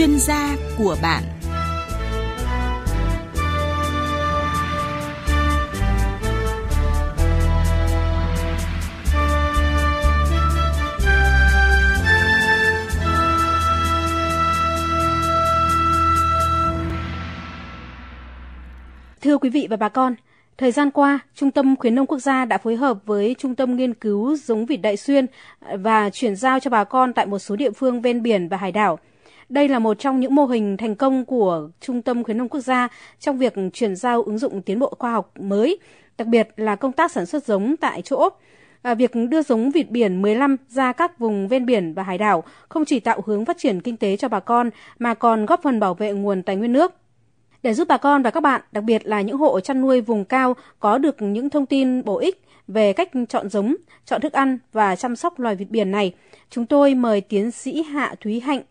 Chuyên gia của bạn. Thưa quý vị và bà con, thời gian qua, Trung tâm Khuyến nông Quốc gia đã phối hợp với Trung tâm Nghiên cứu giống vịt Đại Xuyên và chuyển giao cho bà con tại một số địa phương ven biển và hải đảo. Đây là một trong những mô hình thành công của Trung tâm Khuyến nông Quốc gia trong việc chuyển giao ứng dụng tiến bộ khoa học mới, đặc biệt là công tác sản xuất giống tại chỗ. Việc đưa giống vịt biển 15 ra các vùng ven biển và hải đảo không chỉ tạo hướng phát triển kinh tế cho bà con mà còn góp phần bảo vệ nguồn tài nguyên nước. Để giúp bà con và các bạn, đặc biệt là những hộ chăn nuôi vùng cao có được những thông tin bổ ích về cách chọn giống, chọn thức ăn và chăm sóc loài vịt biển này, chúng tôi mời tiến sĩ Hạ Thúy Hạnh,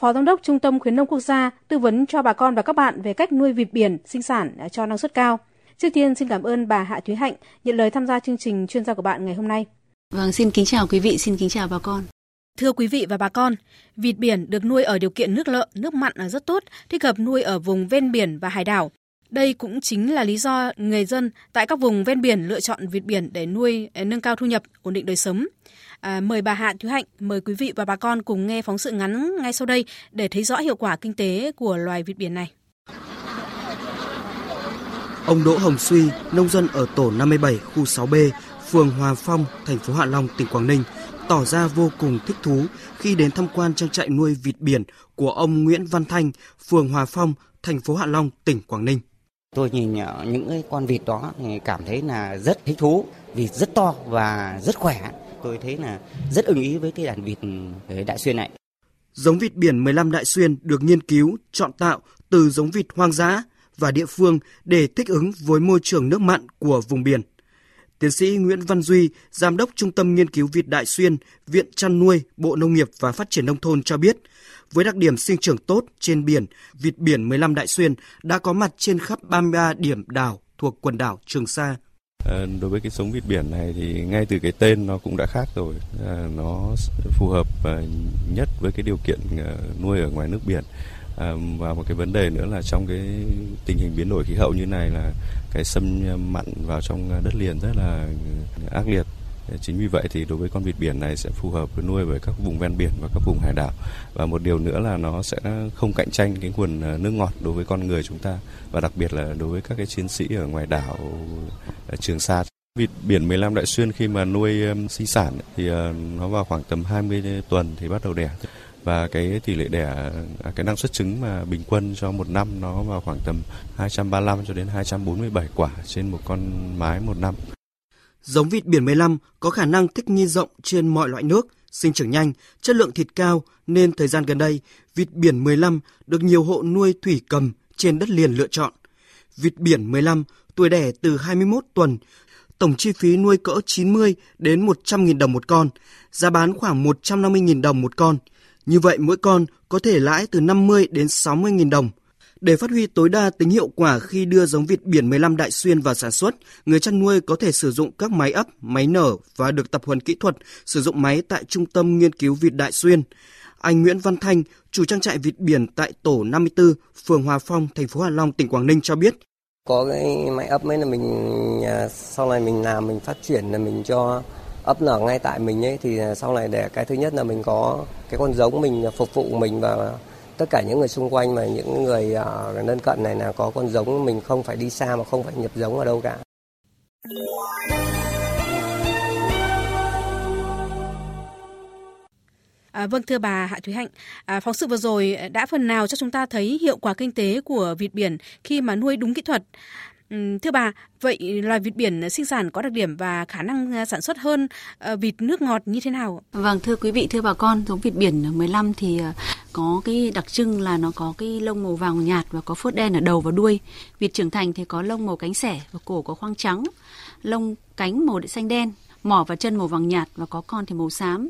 Phó Giám đốc Trung tâm Khuyến nông Quốc gia, tư vấn cho bà con và các bạn về cách nuôi vịt biển sinh sản cho năng suất cao. Trước tiên xin cảm ơn bà Hạ Thúy Hạnh nhận lời tham gia chương trình chuyên gia của bạn ngày hôm nay. Vâng, xin kính chào quý vị, xin kính chào bà con. Thưa quý vị và bà con, vịt biển được nuôi ở điều kiện nước lợ, nước mặn là rất tốt, thích hợp nuôi ở vùng ven biển và hải đảo. Đây cũng chính là lý do người dân tại các vùng ven biển lựa chọn vịt biển để nuôi, nâng cao thu nhập, ổn định đời sống. Mời bà Hạ Thúy Hạnh, mời quý vị và bà con cùng nghe phóng sự ngắn ngay sau đây để thấy rõ hiệu quả kinh tế của loài vịt biển này. Ông Đỗ Hồng Suy, nông dân ở tổ 57, khu 6B, phường Hòa Phong, thành phố Hạ Long, tỉnh Quảng Ninh, tỏ ra vô cùng thích thú khi đến tham quan trang trại nuôi vịt biển của ông Nguyễn Văn Thanh, phường Hòa Phong, thành phố Hạ Long, tỉnh Quảng Ninh. Tôi nhìn những cái con vịt đó thì cảm thấy là rất thích thú, vịt rất to và rất khỏe. Tôi thấy là rất ưng ý với cái đàn vịt Đại Xuyên này. Giống vịt biển 15 Đại Xuyên được nghiên cứu, chọn tạo từ giống vịt hoang dã và địa phương để thích ứng với môi trường nước mặn của vùng biển. Tiến sĩ Nguyễn Văn Duy, Giám đốc Trung tâm Nghiên cứu Vịt Đại Xuyên, Viện Chăn Nuôi, Bộ Nông nghiệp và Phát triển Nông thôn cho biết, với đặc điểm sinh trưởng tốt trên biển, vịt biển 15 Đại Xuyên đã có mặt trên khắp 33 điểm đảo thuộc quần đảo Trường Sa. Đối với cái giống vịt biển này thì ngay từ cái tên nó cũng đã khác rồi, nó phù hợp nhất với cái điều kiện nuôi ở ngoài nước biển. Và một cái vấn đề nữa là trong cái tình hình biến đổi khí hậu như này là cái xâm mặn vào trong đất liền rất là ác liệt. Chính vì vậy thì đối với con vịt biển này sẽ phù hợp với nuôi với các vùng ven biển và các vùng hải đảo. Và một điều nữa là nó sẽ không cạnh tranh cái nguồn nước ngọt đối với con người chúng ta và đặc biệt là đối với các cái chiến sĩ ở ngoài đảo Trường Sa. Vịt biển 15 Đại Xuyên khi mà nuôi sinh sản thì nó vào khoảng tầm 20 tuần thì bắt đầu đẻ. Và cái tỷ lệ đẻ, cái năng suất trứng mà bình quân cho một năm nó vào khoảng tầm 235 cho đến 247 quả trên một con mái một năm. Giống vịt biển 15 có khả năng thích nghi rộng trên mọi loại nước, sinh trưởng nhanh, chất lượng thịt cao nên thời gian gần đây, vịt biển 15 được nhiều hộ nuôi thủy cầm trên đất liền lựa chọn. Vịt biển 15 tuổi đẻ từ 21 tuần, tổng chi phí nuôi cỡ 90 đến 100.000 đồng một con, giá bán khoảng 150.000 đồng một con. Như vậy mỗi con có thể lãi từ 50 đến 60.000 đồng. Để phát huy tối đa tính hiệu quả khi đưa giống vịt biển 15 Đại Xuyên vào sản xuất, người chăn nuôi có thể sử dụng các máy ấp, máy nở và được tập huấn kỹ thuật sử dụng máy tại Trung tâm Nghiên cứu Vịt Đại Xuyên. Anh Nguyễn Văn Thanh, chủ trang trại vịt biển tại tổ 54, phường Hòa Phong, thành phố Hạ Long, tỉnh Quảng Ninh cho biết. Có cái máy ấp ấy là mình sau này mình làm, mình phát triển là mình cho ấp nở ngay tại mình ấy, thì sau này để cái thứ nhất là mình có cái con giống mình phục vụ mình và tất cả những người xung quanh, mà những người ở lân cận này là có con giống, mình không phải đi xa mà không phải nhập giống ở đâu cả. Vâng, thưa bà Hạ Thúy Hạnh, phóng sự vừa rồi đã phần nào cho chúng ta thấy hiệu quả kinh tế của vịt biển khi mà nuôi đúng kỹ thuật. Thưa bà, vậy loài vịt biển sinh sản có đặc điểm và khả năng sản xuất hơn vịt nước ngọt như thế nào? Vâng, thưa quý vị, thưa bà con, giống vịt biển 15 thì có cái đặc trưng là nó có cái lông màu vàng nhạt và có phớt đen ở đầu và đuôi. Vịt trưởng thành thì có lông màu cánh sẻ và cổ có khoang trắng, lông cánh màu xanh đen, mỏ và chân màu vàng nhạt và có con thì màu xám.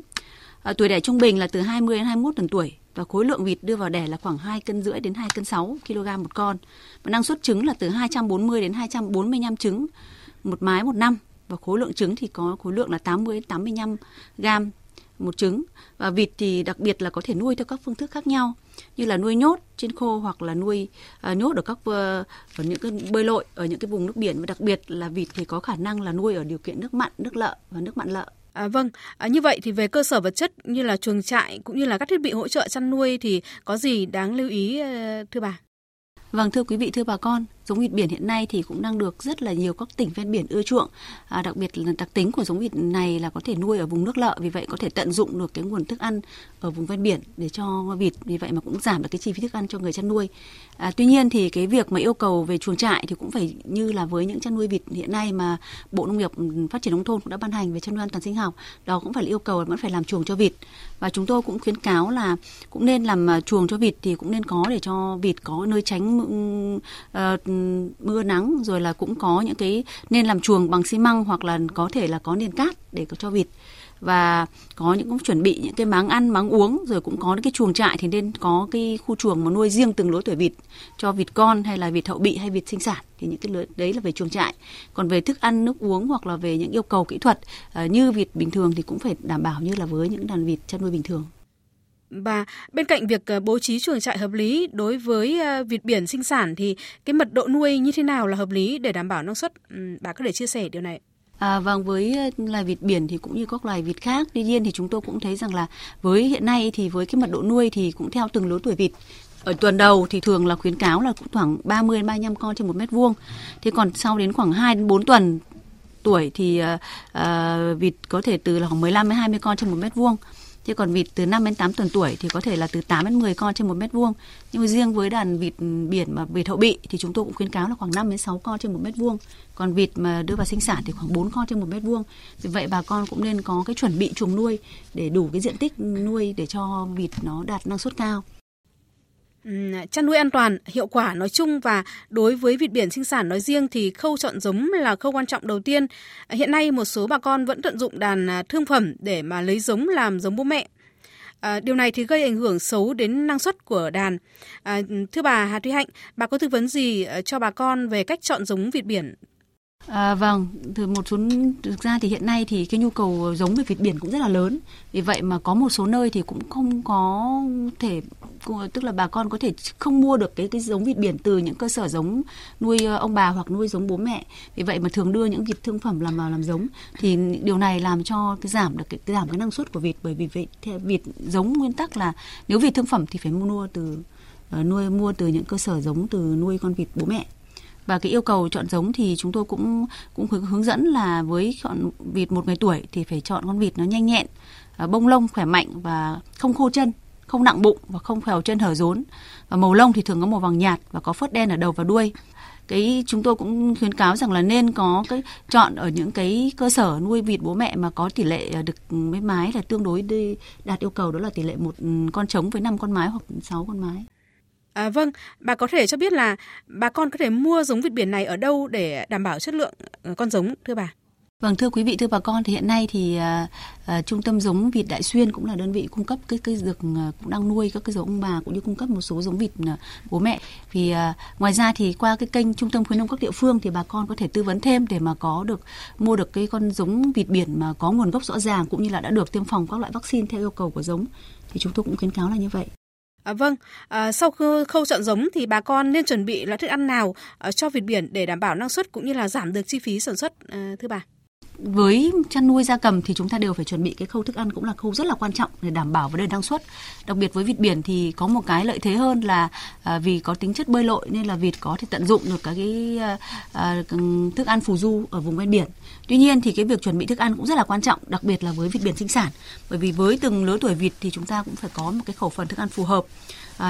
Tuổi đẻ trung bình là từ 20 đến 21 tuần tuổi. Và khối lượng vịt đưa vào đẻ là khoảng 2,5 kg đến 2,6 kg một con. Và năng suất trứng là từ 240 đến 245 trứng một mái một năm. Và khối lượng trứng thì có khối lượng là 80 đến 85 gram. một trứng. Và vịt thì đặc biệt là có thể nuôi theo các phương thức khác nhau, như là nuôi nhốt trên khô hoặc là nuôi nhốt ở ở những cái bơi lội ở những cái vùng nước biển, và đặc biệt là vịt thì có khả năng là nuôi ở điều kiện nước mặn, nước lợ và nước mặn lợ. Như vậy thì về cơ sở vật chất như là chuồng trại cũng như là các thiết bị hỗ trợ chăn nuôi thì có gì đáng lưu ý thưa bà? Vâng, thưa quý vị, thưa bà con, giống vịt biển hiện nay thì cũng đang được rất là nhiều các tỉnh ven biển ưa chuộng. Đặc biệt là đặc tính của giống vịt này là có thể nuôi ở vùng nước lợ, vì vậy có thể tận dụng được cái nguồn thức ăn ở vùng ven biển để cho vịt, vì vậy mà cũng giảm được cái chi phí thức ăn cho người chăn nuôi. Tuy nhiên thì cái việc mà yêu cầu về chuồng trại thì cũng phải như là với những chăn nuôi vịt hiện nay mà Bộ Nông nghiệp Phát triển Nông thôn cũng đã ban hành về chăn nuôi an toàn sinh học, đó cũng phải là yêu cầu vẫn phải làm chuồng cho vịt. Và chúng tôi cũng khuyến cáo là cũng nên làm chuồng cho vịt thì cũng nên có để cho vịt có nơi tránh mưa nắng, rồi là cũng có những cái nên làm chuồng bằng xi măng hoặc là có thể là có nền cát để cho vịt, và có những cũng chuẩn bị những cái máng ăn, máng uống, rồi cũng có những cái chuồng trại thì nên có cái khu chuồng mà nuôi riêng từng lứa tuổi vịt, cho vịt con hay là vịt hậu bị hay vịt sinh sản, thì những cái lứa đấy là về chuồng trại. Còn về thức ăn, nước uống hoặc là về những yêu cầu kỹ thuật như vịt bình thường thì cũng phải đảm bảo như là với những đàn vịt chăn nuôi bình thường. Và bên cạnh việc bố trí chuồng trại hợp lý đối với vịt biển sinh sản thì cái mật độ nuôi như thế nào là hợp lý để đảm bảo năng suất? Bà có thể chia sẻ điều này. Vâng, với loài vịt biển thì cũng như các loài vịt khác, tuy nhiên thì chúng tôi cũng thấy rằng là với hiện nay thì với cái mật độ nuôi thì cũng theo từng lứa tuổi vịt. Ở tuần đầu thì thường là khuyến cáo là cũng khoảng 30-35 con trên 1 mét vuông. Thế còn sau đến khoảng 2-4 tuần tuổi thì vịt có thể từ là khoảng 15-20 con trên 1 mét vuông. Thế còn vịt từ 5 đến 8 tuần tuổi thì có thể là từ 8 đến 10 con trên 1 mét vuông. Nhưng mà riêng với đàn vịt biển mà vịt hậu bị thì chúng tôi cũng khuyến cáo là khoảng 5 đến 6 con trên 1 mét vuông. Còn vịt mà đưa vào sinh sản thì khoảng 4 con trên 1 mét vuông. Vì vậy bà con cũng nên có cái chuẩn bị chuồng nuôi để đủ cái diện tích nuôi để cho vịt nó đạt năng suất cao. Chăn nuôi an toàn, hiệu quả nói chung và đối với vịt biển sinh sản nói riêng thì khâu chọn giống là khâu quan trọng đầu tiên. Hiện nay một số bà con vẫn tận dụng đàn thương phẩm để mà lấy giống làm giống bố mẹ. Điều này thì gây ảnh hưởng xấu đến năng suất của đàn. Thưa bà Hà Thúy Hạnh, bà có tư vấn gì cho bà con về cách chọn giống vịt biển? Vâng, thực ra thì hiện nay thì cái nhu cầu giống về vịt biển cũng rất là lớn. Vì vậy mà có một số nơi thì cũng không có thể, tức là bà con có thể không mua được cái giống vịt biển từ những cơ sở giống nuôi ông bà hoặc nuôi giống bố mẹ. Vì vậy mà thường đưa những vịt thương phẩm làm giống, thì điều này làm cho giảm cái năng suất của vịt, bởi vì vịt giống nguyên tắc là nếu vịt thương phẩm thì phải mua từ những cơ sở giống từ nuôi con vịt bố mẹ. Và cái yêu cầu chọn giống thì chúng tôi cũng hướng dẫn là với chọn vịt 1 ngày tuổi thì phải chọn con vịt nó nhanh nhẹn, bông lông khỏe mạnh và không khô chân, không nặng bụng và không phèo chân hở rốn. Và màu lông thì thường có màu vàng nhạt và có phớt đen ở đầu và đuôi. Chúng tôi cũng khuyến cáo rằng là nên có cái chọn ở những cái cơ sở nuôi vịt bố mẹ mà có tỷ lệ đực với mái là tương đối đạt yêu cầu, đó là tỷ lệ 1 con trống với 5 con mái hoặc 6 con mái. Vâng, bà có thể cho biết là bà con có thể mua giống vịt biển này ở đâu để đảm bảo chất lượng con giống, thưa bà? Vâng, thưa quý vị, thưa bà con, thì hiện nay thì Trung tâm giống Vịt Đại Xuyên cũng là đơn vị cung cấp cũng đang nuôi các cái giống ông bà, cũng như cung cấp một số giống vịt bố mẹ. Vì ngoài ra thì qua cái kênh Trung tâm Khuyến nông các địa phương thì bà con có thể tư vấn thêm để mà mua được cái con giống vịt biển mà có nguồn gốc rõ ràng, cũng như là đã được tiêm phòng các loại vaccine theo yêu cầu của giống. Thì chúng tôi cũng khuyến cáo là như vậy. Sau khâu chọn giống thì bà con nên chuẩn bị loại thức ăn nào cho vịt biển để đảm bảo năng suất cũng như là giảm được chi phí sản xuất, thưa bà? Với chăn nuôi gia cầm thì chúng ta đều phải chuẩn bị cái khâu thức ăn, cũng là khâu rất là quan trọng để đảm bảo vấn đề năng suất. Đặc biệt với vịt biển thì có một cái lợi thế hơn là vì có tính chất bơi lội nên là vịt có thể tận dụng được các cái thức ăn phù du ở vùng ven biển. Tuy nhiên thì cái việc chuẩn bị thức ăn cũng rất là quan trọng, đặc biệt là với vịt biển sinh sản. Bởi vì với từng lứa tuổi vịt thì chúng ta cũng phải có một cái khẩu phần thức ăn phù hợp.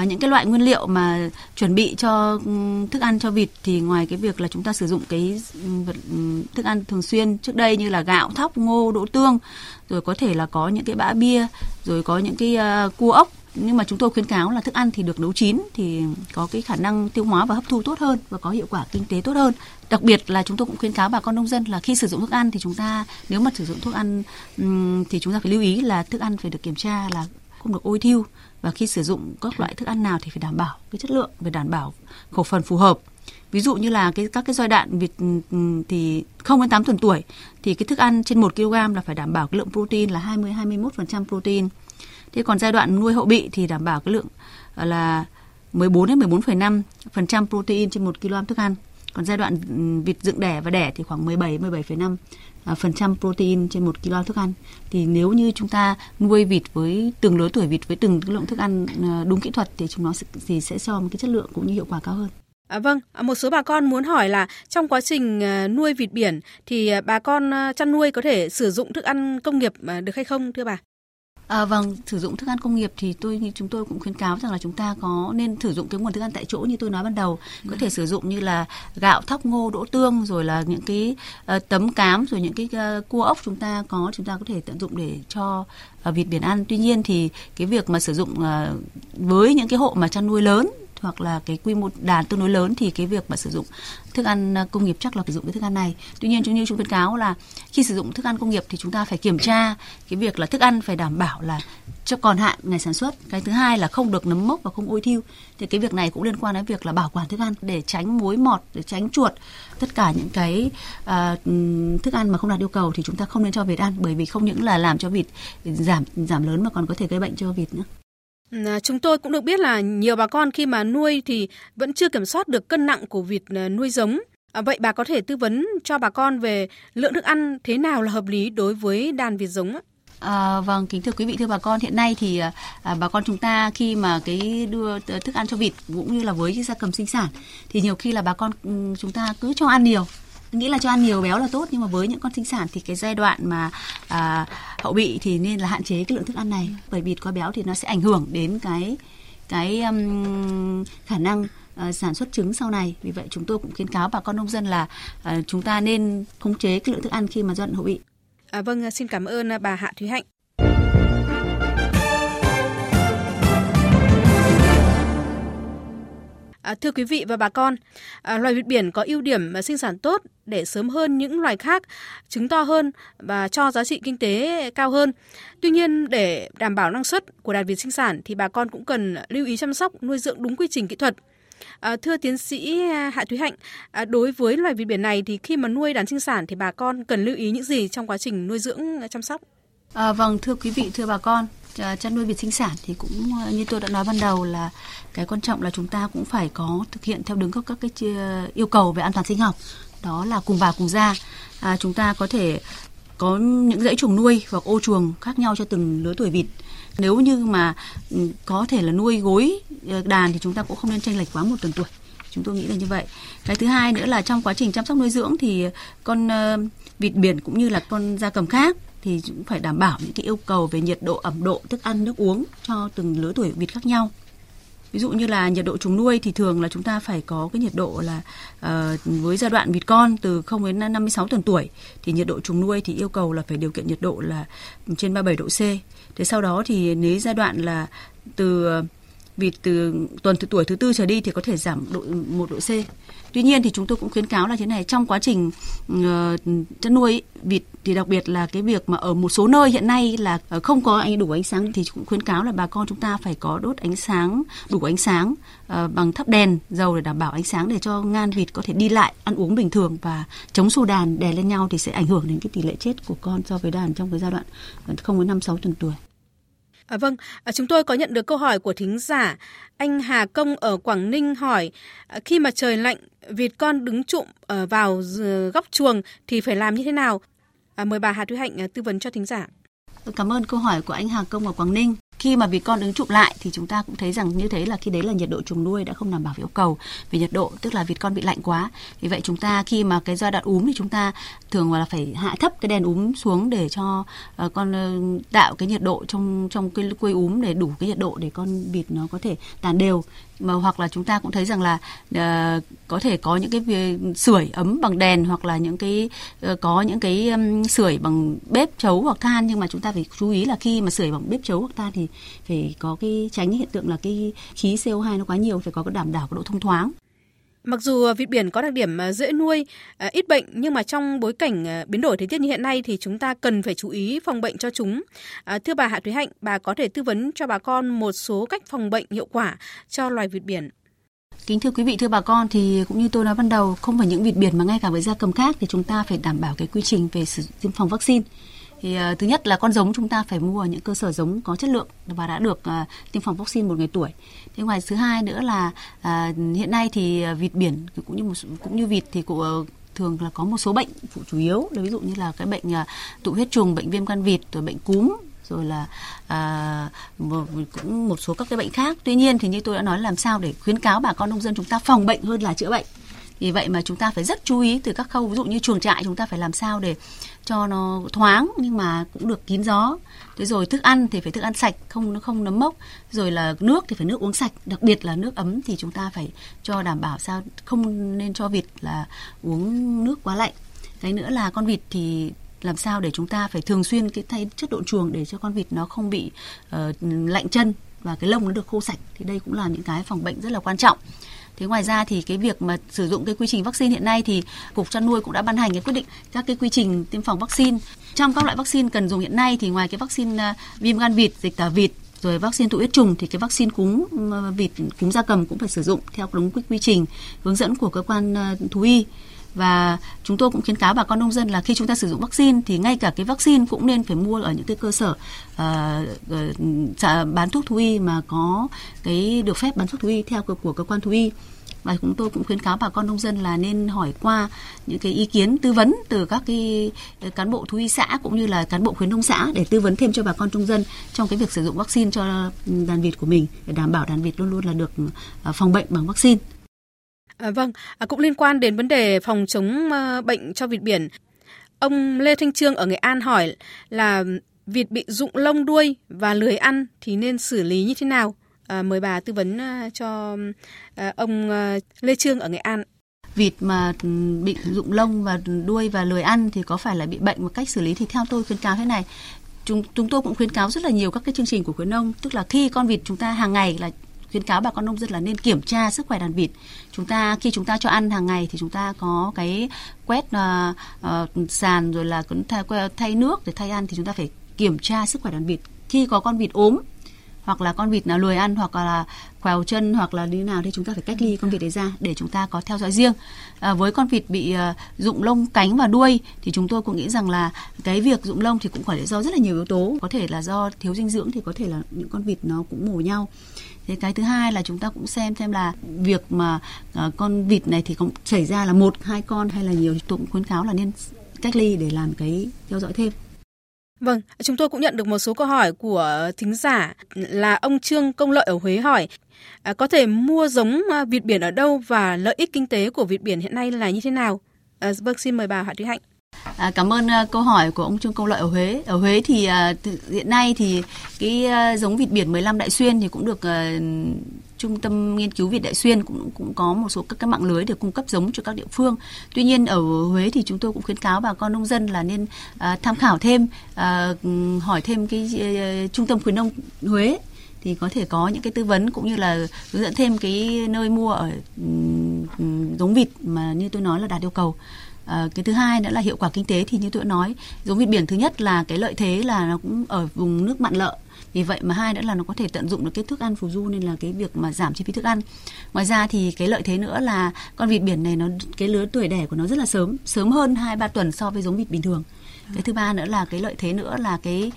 Những cái loại nguyên liệu mà chuẩn bị cho thức ăn cho vịt thì ngoài cái việc là chúng ta sử dụng cái thức ăn thường xuyên trước đây như là gạo, thóc, ngô, đỗ tương, rồi có thể là có những cái bã bia, rồi có những cái cua ốc. Nhưng mà chúng tôi khuyến cáo là thức ăn thì được nấu chín thì có cái khả năng tiêu hóa và hấp thu tốt hơn và có hiệu quả kinh tế tốt hơn. Đặc biệt là chúng tôi cũng khuyến cáo bà con nông dân là khi sử dụng thức ăn thì chúng ta, nếu mà sử dụng thuốc ăn thì chúng ta phải lưu ý là thức ăn phải được kiểm tra là không được ôi thiu, và khi sử dụng các loại thức ăn nào thì phải đảm bảo cái chất lượng, phải đảm bảo khẩu phần phù hợp. Ví dụ như là các giai đoạn vịt thì 0 đến 8 tuần tuổi thì cái thức ăn trên 1 kg là phải đảm bảo cái lượng protein là 20-21% protein. Thế còn giai đoạn nuôi hậu bị thì đảm bảo cái lượng là 14-14,5% protein trên 1 kg thức ăn. Còn giai đoạn vịt dựng đẻ và đẻ thì khoảng 17-17,5% protein trên 1 kg thức ăn. Thì nếu như chúng ta nuôi vịt với từng lứa tuổi vịt với từng lượng thức ăn đúng kỹ thuật thì chúng nó sẽ cho một cái chất lượng cũng như hiệu quả cao hơn. Vâng, một số bà con muốn hỏi là trong quá trình nuôi vịt biển thì bà con chăn nuôi có thể sử dụng thức ăn công nghiệp được hay không thưa bà? Vâng, sử dụng thức ăn công nghiệp thì chúng tôi cũng khuyến cáo rằng là chúng ta có nên sử dụng cái nguồn thức ăn tại chỗ như tôi nói ban đầu, có thể sử dụng như là gạo, thóc, ngô, đỗ tương, rồi là những cái tấm cám, rồi những cái cua ốc chúng ta có thể tận dụng để cho vịt biển ăn. Tuy nhiên thì cái việc mà sử dụng với những cái hộ mà chăn nuôi lớn hoặc là cái quy mô đàn tương đối lớn thì cái việc mà sử dụng thức ăn công nghiệp chắc là phải dùng cái thức ăn này. Tuy nhiên như chúng khuyến cáo là khi sử dụng thức ăn công nghiệp thì chúng ta phải kiểm tra cái việc là thức ăn phải đảm bảo là cho còn hạn ngày sản xuất. Cái thứ hai là không được nấm mốc và không ôi thiu. Thì cái việc này cũng liên quan đến việc là bảo quản thức ăn để tránh muối mọt, để tránh chuột. Tất cả những cái thức ăn mà không đạt yêu cầu thì chúng ta không nên cho vịt ăn, bởi vì không những là làm cho vịt giảm lớn mà còn có thể gây bệnh cho vịt nữa. Chúng tôi cũng được biết là nhiều bà con khi mà nuôi thì vẫn chưa kiểm soát được cân nặng của vịt nuôi giống. Vậy bà có thể tư vấn cho bà con về lượng thức ăn thế nào là hợp lý đối với đàn vịt giống ạ? Vâng, kính thưa quý vị, thưa bà con, hiện nay thì bà con chúng ta khi mà cái đưa thức ăn cho vịt cũng như là với cái gia cầm sinh sản thì nhiều khi là bà con chúng ta cứ cho ăn nhiều. Nghĩa là cho ăn nhiều béo là tốt, nhưng mà với những con sinh sản thì cái giai đoạn mà hậu bị thì nên là hạn chế cái lượng thức ăn này, bởi vịt quá béo thì nó sẽ ảnh hưởng đến cái khả năng sản xuất trứng sau này. Vì vậy chúng tôi cũng khuyến cáo bà con nông dân là chúng ta nên khống chế cái lượng thức ăn khi mà giai đoạn hậu bị. Vâng, xin cảm ơn bà Hạ Thúy Hạnh. Thưa quý vị và bà con, loài vịt biển có ưu điểm sinh sản tốt để sớm hơn những loài khác, trứng to hơn và cho giá trị kinh tế cao hơn. Tuy nhiên, để đảm bảo năng suất của đàn vịt sinh sản thì bà con cũng cần lưu ý chăm sóc nuôi dưỡng đúng quy trình kỹ thuật. Thưa tiến sĩ Hạ Thúy Hạnh, đối với loài vịt biển này thì khi mà nuôi đàn sinh sản thì bà con cần lưu ý những gì trong quá trình nuôi dưỡng chăm sóc? Vâng, thưa quý vị, thưa bà con, chăn nuôi vịt sinh sản thì cũng như tôi đã nói ban đầu là cái quan trọng là chúng ta cũng phải có thực hiện theo đúng các cái yêu cầu về an toàn sinh học, đó là cùng vào cùng ra. Chúng ta có thể có những dãy chuồng nuôi hoặc ô chuồng khác nhau cho từng lứa tuổi vịt. Nếu như mà có thể là nuôi gối đàn thì chúng ta cũng không nên chênh lệch quá 1 tuần tuổi. Chúng tôi nghĩ là như vậy. Cái thứ hai nữa là trong quá trình chăm sóc nuôi dưỡng thì con vịt biển cũng như là con gia cầm khác thì cũng phải đảm bảo những cái yêu cầu về nhiệt độ, ẩm độ, thức ăn, nước uống cho từng lứa tuổi vịt khác nhau. Ví dụ như là nhiệt độ chuồng nuôi thì thường là chúng ta phải có cái nhiệt độ là với giai đoạn vịt con từ 0 đến 56 tuần tuổi thì nhiệt độ chuồng nuôi thì yêu cầu là phải điều kiện nhiệt độ là trên 37 độ C. Thế sau đó thì nếu giai đoạn là từ tuần tuổi thứ 4 trở đi thì có thể giảm 1 độ C. Tuy nhiên thì chúng tôi cũng khuyến cáo là thế này, trong quá trình chăn nuôi vịt thì đặc biệt là cái việc mà ở một số nơi hiện nay là không có đủ ánh sáng thì cũng khuyến cáo là bà con chúng ta phải có đốt ánh sáng, đủ ánh sáng bằng thắp đèn dầu để đảm bảo ánh sáng để cho ngan vịt có thể đi lại, ăn uống bình thường và chống xô đàn đè lên nhau thì sẽ ảnh hưởng đến cái tỷ lệ chết của con so với đàn trong cái giai đoạn 0 đến 5-6 tuần tuổi. Vâng, chúng tôi có nhận được câu hỏi của thính giả anh Hà Công ở Quảng Ninh hỏi khi mà trời lạnh vịt con đứng trụm vào góc chuồng thì phải làm như thế nào? Mời bà Hà Thúy Hạnh tư vấn cho thính giả. Cảm ơn câu hỏi của anh Hà Công ở Quảng Ninh. Khi mà vịt con đứng chụm lại thì chúng ta cũng thấy rằng như thế là khi đấy là nhiệt độ chuồng nuôi đã không đảm bảo yêu cầu về nhiệt độ, tức là vịt con bị lạnh quá. Vì vậy chúng ta khi mà cái giai đoạn úm thì chúng ta thường là phải hạ thấp cái đèn úm xuống để cho con tạo cái nhiệt độ trong cái quây úm để đủ cái nhiệt độ để con vịt nó có thể tàn đều. Mà hoặc là chúng ta cũng thấy rằng là có thể có những cái sưởi ấm bằng đèn hoặc là những cái có những cái sưởi bằng bếp chấu hoặc than, nhưng mà chúng ta phải chú ý là khi mà sưởi bằng bếp chấu hoặc than thì phải có cái tránh hiện tượng là cái khí CO2 nó quá nhiều, phải có cái đảm bảo cái độ thông thoáng. Mặc dù vịt biển có đặc điểm dễ nuôi, ít bệnh nhưng mà trong bối cảnh biến đổi thời tiết như hiện nay thì chúng ta cần phải chú ý phòng bệnh cho chúng. Thưa bà Hạ Thúy Hạnh, bà có thể tư vấn cho bà con một số cách phòng bệnh hiệu quả cho loài vịt biển. Kính thưa quý vị, thưa bà con, thì cũng như tôi nói ban đầu, không phải những vịt biển mà ngay cả với gia cầm khác thì chúng ta phải đảm bảo cái quy trình về tiêm phòng vaccine. Thì thứ nhất là con giống chúng ta phải mua ở những cơ sở giống có chất lượng và đã được tiêm phòng vaccine 1 ngày tuổi. Thế ngoài thứ hai nữa là hiện nay thì vịt biển cũng như vịt thì thường là có một số bệnh phụ chủ yếu, ví dụ như là cái bệnh tụ huyết trùng, bệnh viêm gan vịt, rồi bệnh cúm, rồi là cũng một số các cái bệnh khác. Tuy nhiên thì như tôi đã nói, làm sao để khuyến cáo bà con nông dân chúng ta phòng bệnh hơn là chữa bệnh. Vì vậy mà chúng ta phải rất chú ý từ các khâu, ví dụ như chuồng trại chúng ta phải làm sao để cho nó thoáng nhưng mà cũng được kín gió. Thế rồi thức ăn thì phải thức ăn sạch, không nấm mốc. Rồi là nước thì phải nước uống sạch, đặc biệt là nước ấm thì chúng ta phải cho đảm bảo sao không nên cho vịt là uống nước quá lạnh. Cái nữa là con vịt thì làm sao để chúng ta phải thường xuyên cái thay chất độn chuồng để cho con vịt nó không bị lạnh chân và cái lông nó được khô sạch. Thì đây cũng là những cái phòng bệnh rất là quan trọng. Thế ngoài ra thì cái việc mà sử dụng cái quy trình vaccine hiện nay thì Cục Chăn nuôi cũng đã ban hành cái quyết định các cái quy trình tiêm phòng vaccine. Trong các loại vaccine cần dùng hiện nay thì ngoài cái vaccine viêm gan vịt, dịch tả vịt, rồi vaccine tụ huyết trùng thì cái vaccine cúm vịt, cúm gia cầm cũng phải sử dụng theo đúng quy trình hướng dẫn của cơ quan thú y. Và chúng tôi cũng khuyến cáo bà con nông dân là khi chúng ta sử dụng vaccine thì ngay cả cái vaccine cũng nên phải mua ở những cái cơ sở bán thuốc thú y mà có cái được phép bán thuốc thú y theo của cơ quan thú y. Và chúng tôi cũng khuyến cáo bà con nông dân là nên hỏi qua những cái ý kiến tư vấn từ các cái cán bộ thú y xã cũng như là cán bộ khuyến nông xã để tư vấn thêm cho bà con nông dân trong cái việc sử dụng vaccine cho đàn vịt của mình để đảm bảo đàn vịt luôn luôn là được phòng bệnh bằng vaccine. Cũng liên quan đến vấn đề phòng chống bệnh cho vịt biển, ông Lê Thanh Trương ở Nghệ An hỏi là vịt bị rụng lông đuôi và lười ăn thì nên xử lý như thế nào? Mời bà tư vấn cho ông Lê Trương ở Nghệ An. Vịt mà bị rụng lông và đuôi và lười ăn thì có phải là bị bệnh, một cách xử lý thì theo tôi khuyến cáo thế này. Chúng tôi cũng khuyến cáo rất là nhiều các cái chương trình của khuyến nông, tức là khi con vịt chúng ta hàng ngày là khuyến cáo bà con nông dân là nên kiểm tra sức khỏe đàn vịt. Chúng ta khi chúng ta cho ăn hàng ngày thì chúng ta có cái quét sàn rồi là thay nước để thay ăn thì chúng ta phải kiểm tra sức khỏe đàn vịt. Khi có con vịt ốm hoặc là con vịt nào lười ăn hoặc là khoèo chân hoặc là như nào thì chúng ta phải cách ly con vịt đấy ra để chúng ta có theo dõi riêng. Với con vịt bị rụng lông cánh và đuôi thì chúng tôi cũng nghĩ rằng là cái việc rụng lông thì cũng phải do rất là nhiều yếu tố, có thể là do thiếu dinh dưỡng thì có thể là những con vịt nó cũng mổ nhau. Thế cái thứ hai là chúng ta cũng xem là việc mà con vịt này thì cũng xảy ra là 1-2 con hay là nhiều, tôi cũng khuyến cáo là nên cách ly để làm cái theo dõi thêm. Vâng, chúng tôi cũng nhận được một số câu hỏi của thính giả là ông Trương Công Lợi ở Huế hỏi có thể mua giống vịt biển ở đâu và lợi ích kinh tế của vịt biển hiện nay là như thế nào? Vâng, xin mời bà Hạ Thúy Hạnh. Cảm ơn câu hỏi của ông Trương Công Lợi ở Huế. Ở Huế thì hiện nay thì cái giống vịt biển 15 Đại Xuyên thì cũng được Trung tâm Nghiên cứu Vịt Đại Xuyên cũng có một số các cái mạng lưới để cung cấp giống cho các địa phương. Tuy nhiên ở Huế thì chúng tôi cũng khuyến cáo bà con nông dân là nên tham khảo thêm, hỏi thêm cái Trung tâm Khuyến nông Huế thì có thể có những cái tư vấn cũng như là hướng dẫn thêm cái nơi mua ở giống vịt mà như tôi nói là đạt yêu cầu. Cái thứ hai nữa là hiệu quả kinh tế thì như tôi đã nói, giống vịt biển thứ nhất là cái lợi thế là nó cũng ở vùng nước mặn lợ, vì vậy mà hai nữa là nó có thể tận dụng được cái thức ăn phù du nên là cái việc mà giảm chi phí thức ăn. Ngoài ra thì cái lợi thế nữa là con vịt biển này nó cái lứa tuổi đẻ của nó rất là sớm hơn 2-3 tuần so với giống vịt bình thường. Cái thứ ba nữa là cái lợi thế nữa là cái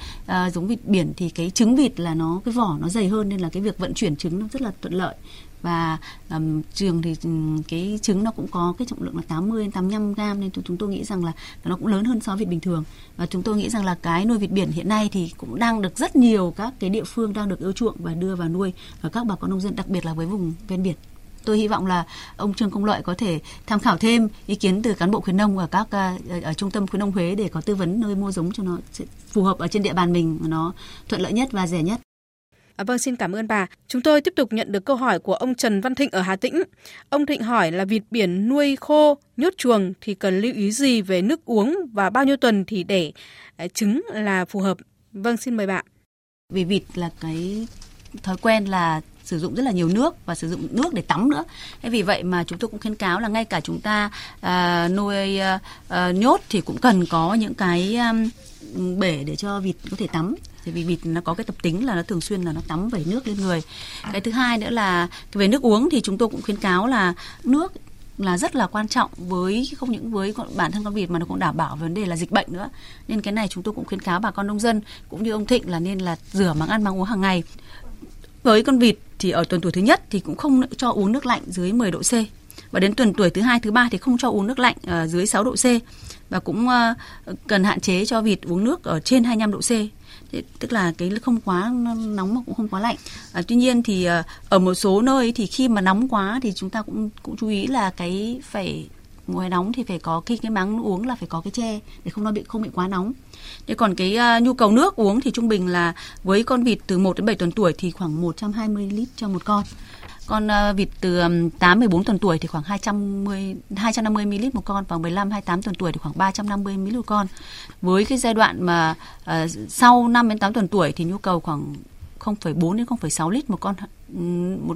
giống vịt biển thì cái trứng vịt là nó cái vỏ nó dày hơn nên là cái việc vận chuyển trứng nó rất là thuận lợi. Và trường thì cái trứng nó cũng có cái trọng lượng là 80-85 gram nên chúng tôi nghĩ rằng là nó cũng lớn hơn so với vịt bình thường. Và chúng tôi nghĩ rằng là cái nuôi vịt biển hiện nay thì cũng đang được rất nhiều các cái địa phương đang được ưa chuộng và đưa vào nuôi và các bà con nông dân, đặc biệt là với vùng ven biển. Tôi hy vọng là ông Trương Công Lợi có thể tham khảo thêm ý kiến từ cán bộ khuyến nông ở Trung tâm Khuyến nông Huế để có tư vấn nơi mua giống cho nó phù hợp ở trên địa bàn mình, nó thuận lợi nhất và rẻ nhất. Vâng, xin cảm ơn bà. Chúng tôi tiếp tục nhận được câu hỏi của ông Trần Văn Thịnh ở Hà Tĩnh. Ông Thịnh hỏi là vịt biển nuôi khô, nhốt chuồng thì cần lưu ý gì về nước uống và bao nhiêu tuần thì để trứng là phù hợp? Vâng, xin mời bà. Vì vịt là cái thói quen là sử dụng rất là nhiều nước và sử dụng nước để tắm nữa. Thế vì vậy mà chúng tôi cũng khuyến cáo là ngay cả chúng ta nuôi nhốt thì cũng cần có những cái bể để cho vịt có thể tắm. Thì vì vịt nó có cái tập tính là nó thường xuyên là nó tắm vẩy nước lên người. Cái thứ hai nữa là về nước uống thì chúng tôi cũng khuyến cáo là nước là rất là quan trọng, với không những với bản thân con vịt mà nó cũng đảm bảo vấn đề là dịch bệnh nữa. Nên cái này chúng tôi cũng khuyến cáo bà con nông dân cũng như ông Thịnh là nên là rửa máng ăn máng uống hàng ngày. Với con vịt thì ở tuần tuổi thứ nhất thì cũng không cho uống nước lạnh dưới 10 độ C. Và đến tuần tuổi thứ 2, thứ 3 thì không cho uống nước lạnh dưới 6 độ C. Và cũng cần hạn chế cho vịt uống nước ở trên 25 độ C. Tức là cái không quá nóng mà cũng không quá lạnh. Tuy nhiên thì ở một số nơi thì khi mà nóng quá thì chúng ta cũng chú ý là cái phải mùa hè nóng thì phải có cái máng uống là phải có cái tre để không bị quá nóng. Thế còn cái nhu cầu nước uống thì trung bình là với con vịt từ 1 đến 7 tuần tuổi thì khoảng 120 lít cho một con. Con vịt từ 8-14 tuần tuổi thì khoảng 250 ml một con, và 15-28 tuần tuổi thì khoảng 350 ml một con. Với cái giai đoạn mà sau 5-8 tuần tuổi thì nhu cầu khoảng 0,4 đến 0,6 lít một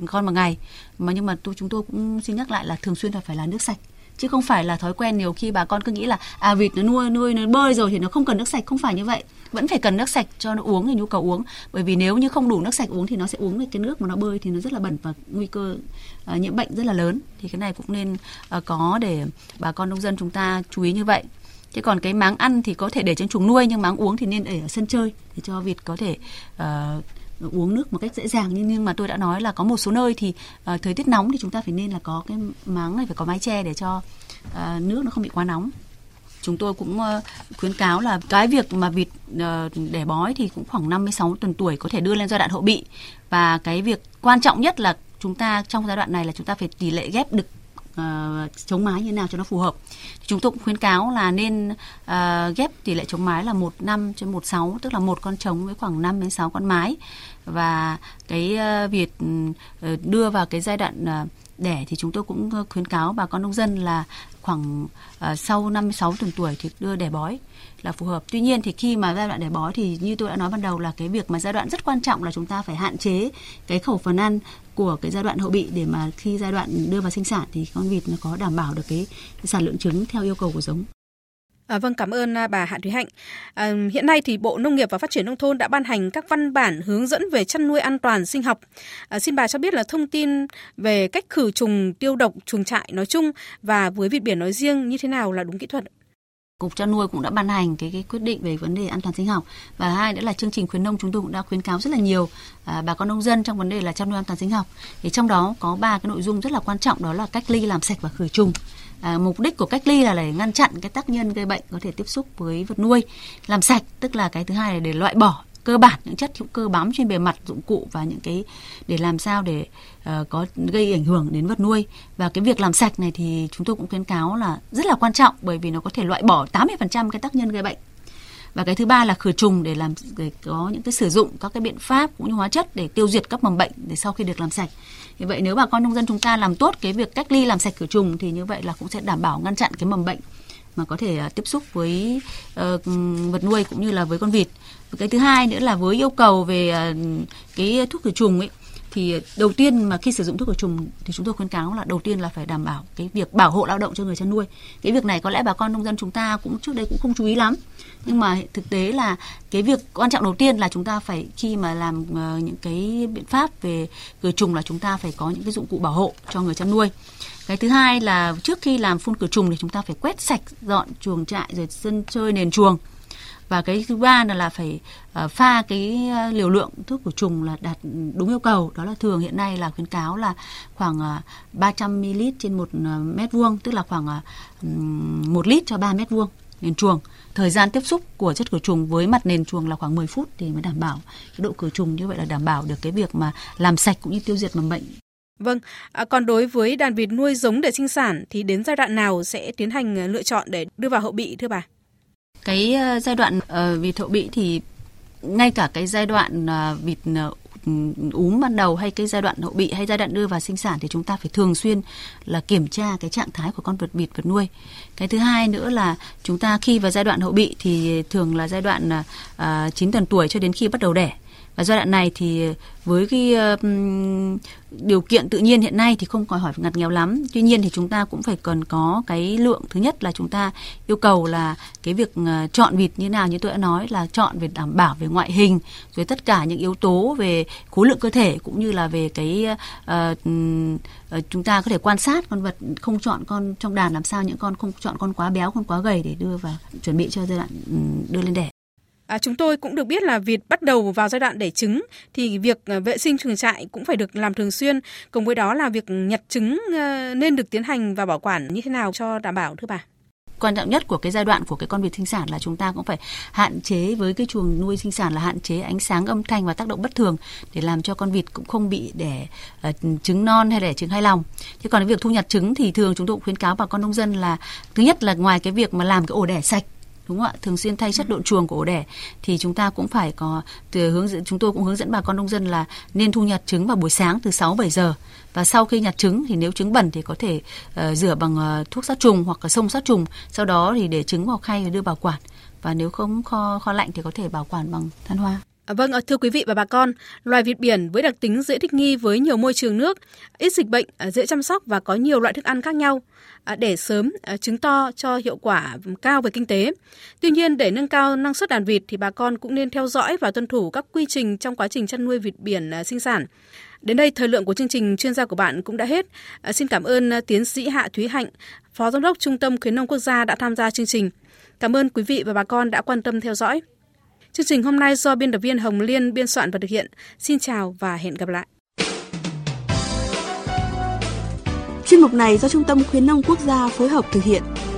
con một ngày. Mà nhưng mà chúng tôi cũng xin nhắc lại là thường xuyên phải là nước sạch, chứ không phải là thói quen nhiều khi bà con cứ nghĩ là vịt nó nuôi nó bơi rồi thì nó không cần nước sạch. Không phải như vậy, vẫn phải cần nước sạch cho nó uống, thì nhu cầu uống, bởi vì nếu như không đủ nước sạch uống thì nó sẽ uống cái nước mà nó bơi thì nó rất là bẩn và nguy cơ nhiễm bệnh rất là lớn. Thì cái này cũng nên có để bà con nông dân chúng ta chú ý như vậy. Thế còn cái máng ăn thì có thể để trên chuồng nuôi, nhưng máng uống thì nên để ở sân chơi để cho vịt có thể uống nước một cách dễ dàng. Nhưng mà tôi đã nói là có một số nơi thì thời tiết nóng thì chúng ta phải nên là có cái máng này, phải có mái che để cho nước nó không bị quá nóng. Chúng tôi cũng khuyến cáo là cái việc mà vịt đẻ bói thì cũng khoảng 5-6 tuần tuổi có thể đưa lên giai đoạn hậu bị. Và cái việc quan trọng nhất là chúng ta trong giai đoạn này là chúng ta phải tỷ lệ ghép đực chống mái như thế nào cho nó phù hợp. Chúng tôi cũng khuyến cáo là nên ghép tỷ lệ chống mái là 1:5 cho 1:6, tức là một con trống với khoảng 5 đến 6 con mái. Và cái việc đưa vào cái giai đoạn đẻ thì chúng tôi cũng khuyến cáo bà con nông dân là khoảng sau 5-6 tuần tuổi thì đưa đẻ bói là phù hợp. Tuy nhiên thì khi mà giai đoạn đẻ bói thì như tôi đã nói ban đầu là cái việc mà giai đoạn rất quan trọng là chúng ta phải hạn chế cái khẩu phần ăn của cái giai đoạn hậu bị, để mà khi giai đoạn đưa vào sinh sản thì con vịt nó có đảm bảo được cái sản lượng trứng theo yêu cầu của giống. Vâng, cảm ơn bà Hạ Thúy Hạnh. Hiện nay thì Bộ Nông nghiệp và Phát triển Nông thôn đã ban hành các văn bản hướng dẫn về chăn nuôi an toàn sinh học. Xin bà cho biết là thông tin về cách khử trùng, tiêu độc chuồng trại nói chung và với vịt biển nói riêng như thế nào là đúng kỹ thuật? Cục Chăn nuôi cũng đã ban hành cái quyết định về vấn đề an toàn sinh học, và hai nữa là chương trình khuyến nông chúng tôi cũng đã khuyến cáo rất là nhiều bà con nông dân trong vấn đề là chăn nuôi an toàn sinh học. Thì trong đó có 3 cái nội dung rất là quan trọng, đó là cách ly, làm sạch và khử trùng. Mục đích của cách ly là để ngăn chặn cái tác nhân gây bệnh có thể tiếp xúc với vật nuôi. Làm sạch tức là cái thứ hai là để loại bỏ cơ bản những chất hữu cơ bám trên bề mặt dụng cụ và những cái để làm sao để có gây ảnh hưởng đến vật nuôi. Và cái việc làm sạch này thì chúng tôi cũng khuyến cáo là rất là quan trọng, bởi vì nó có thể loại bỏ 80% cái tác nhân gây bệnh. Và cái thứ ba là khử trùng để có những cái sử dụng các cái biện pháp cũng như hóa chất để tiêu diệt các mầm bệnh để sau khi được làm sạch. Như vậy nếu bà con nông dân chúng ta làm tốt cái việc cách ly, làm sạch, khử trùng thì như vậy là cũng sẽ đảm bảo ngăn chặn cái mầm bệnh mà có thể tiếp xúc với vật nuôi cũng như là với con vịt. Và cái thứ hai nữa là với yêu cầu về cái thuốc khử trùng ấy, thì đầu tiên mà khi sử dụng thuốc khử trùng thì chúng tôi khuyến cáo là đầu tiên là phải đảm bảo cái việc bảo hộ lao động cho người chăn nuôi. Cái việc này có lẽ bà con nông dân chúng ta cũng trước đây cũng không chú ý lắm. Nhưng mà thực tế là cái việc quan trọng đầu tiên là chúng ta phải khi mà làm những cái biện pháp về khử trùng là chúng ta phải có những cái dụng cụ bảo hộ cho người chăn nuôi. Cái thứ hai là trước khi làm phun khử trùng thì chúng ta phải quét sạch dọn chuồng trại rồi sân chơi, nền chuồng. Và cái thứ ba là phải pha cái liều lượng thuốc khử trùng là đạt đúng yêu cầu. Đó là thường hiện nay là khuyến cáo là khoảng 300 ml trên 1 mét vuông, tức là khoảng 1 lít cho 3 mét vuông nền chuồng. Thời gian tiếp xúc của chất khử trùng với mặt nền chuồng là khoảng 10 phút thì mới đảm bảo cái độ khử trùng, như vậy là đảm bảo được cái việc mà làm sạch cũng như tiêu diệt mầm bệnh. Vâng, còn đối với đàn vịt nuôi giống để sinh sản thì đến giai đoạn nào sẽ tiến hành lựa chọn để đưa vào hậu bị thưa bà? Cái giai đoạn vịt hậu bị thì ngay cả cái giai đoạn vịt ốm ban đầu hay cái giai đoạn hậu bị hay giai đoạn đưa vào sinh sản thì chúng ta phải thường xuyên là kiểm tra cái trạng thái của con vịt vật nuôi. Cái thứ hai nữa là chúng ta khi vào giai đoạn hậu bị thì thường là giai đoạn 9 tuần tuổi cho đến khi bắt đầu đẻ. Và giai đoạn này thì với cái điều kiện tự nhiên hiện nay thì không đòi hỏi ngặt nghèo lắm. Tuy nhiên thì chúng ta cũng phải cần có cái lượng. Thứ nhất là chúng ta yêu cầu là cái việc chọn vịt như nào, như tôi đã nói là chọn về đảm bảo về ngoại hình, rồi tất cả những yếu tố về khối lượng cơ thể cũng như là về cái chúng ta có thể quan sát con vật, không chọn con trong đàn làm sao những con không chọn con quá béo, con quá gầy để đưa vào chuẩn bị cho giai đoạn đưa lên đẻ. Chúng tôi cũng được biết là vịt bắt đầu vào giai đoạn đẻ trứng thì việc vệ sinh chuồng trại cũng phải được làm thường xuyên. Cùng với đó là việc nhặt trứng nên được tiến hành và bảo quản như thế nào cho đảm bảo thưa bà? Quan trọng nhất của cái giai đoạn của cái con vịt sinh sản là chúng ta cũng phải hạn chế với cái chuồng nuôi sinh sản là hạn chế ánh sáng, âm thanh và tác động bất thường để làm cho con vịt cũng không bị đẻ trứng non hay đẻ trứng hai lòng. Thế còn cái việc thu nhặt trứng thì thường chúng tôi cũng khuyến cáo bà con nông dân là thứ nhất là ngoài cái việc mà làm cái ổ đẻ sạch, đúng không ạ, thường xuyên thay chất độn chuồng của ổ đẻ thì chúng ta cũng phải có chúng tôi cũng hướng dẫn bà con nông dân là nên thu nhặt trứng vào buổi sáng từ 6-7 giờ, và sau khi nhặt trứng thì nếu trứng bẩn thì có thể rửa bằng thuốc sát trùng hoặc là xông sát trùng, sau đó thì để trứng vào khay và đưa bảo quản, và nếu không kho lạnh thì có thể bảo quản bằng than hoa. Vâng, thưa quý vị và bà con, loài vịt biển với đặc tính dễ thích nghi với nhiều môi trường nước, ít dịch bệnh, dễ chăm sóc và có nhiều loại thức ăn khác nhau. Để sớm trứng to cho hiệu quả cao về kinh tế. Tuy nhiên, để nâng cao năng suất đàn vịt thì bà con cũng nên theo dõi và tuân thủ các quy trình trong quá trình chăn nuôi vịt biển sinh sản. Đến đây, thời lượng của chương trình Chuyên gia của bạn cũng đã hết. Xin cảm ơn tiến sĩ Hạ Thúy Hạnh, Phó Giám đốc Trung tâm Khuyến nông Quốc gia đã tham gia chương trình. Cảm ơn quý vị và bà con đã quan tâm theo dõi. Chương trình hôm nay do biên tập viên Hồng Liên biên soạn và thực hiện. Xin chào và hẹn gặp lại. Chuyên mục này do Trung tâm Khuyến nông Quốc gia phối hợp thực hiện.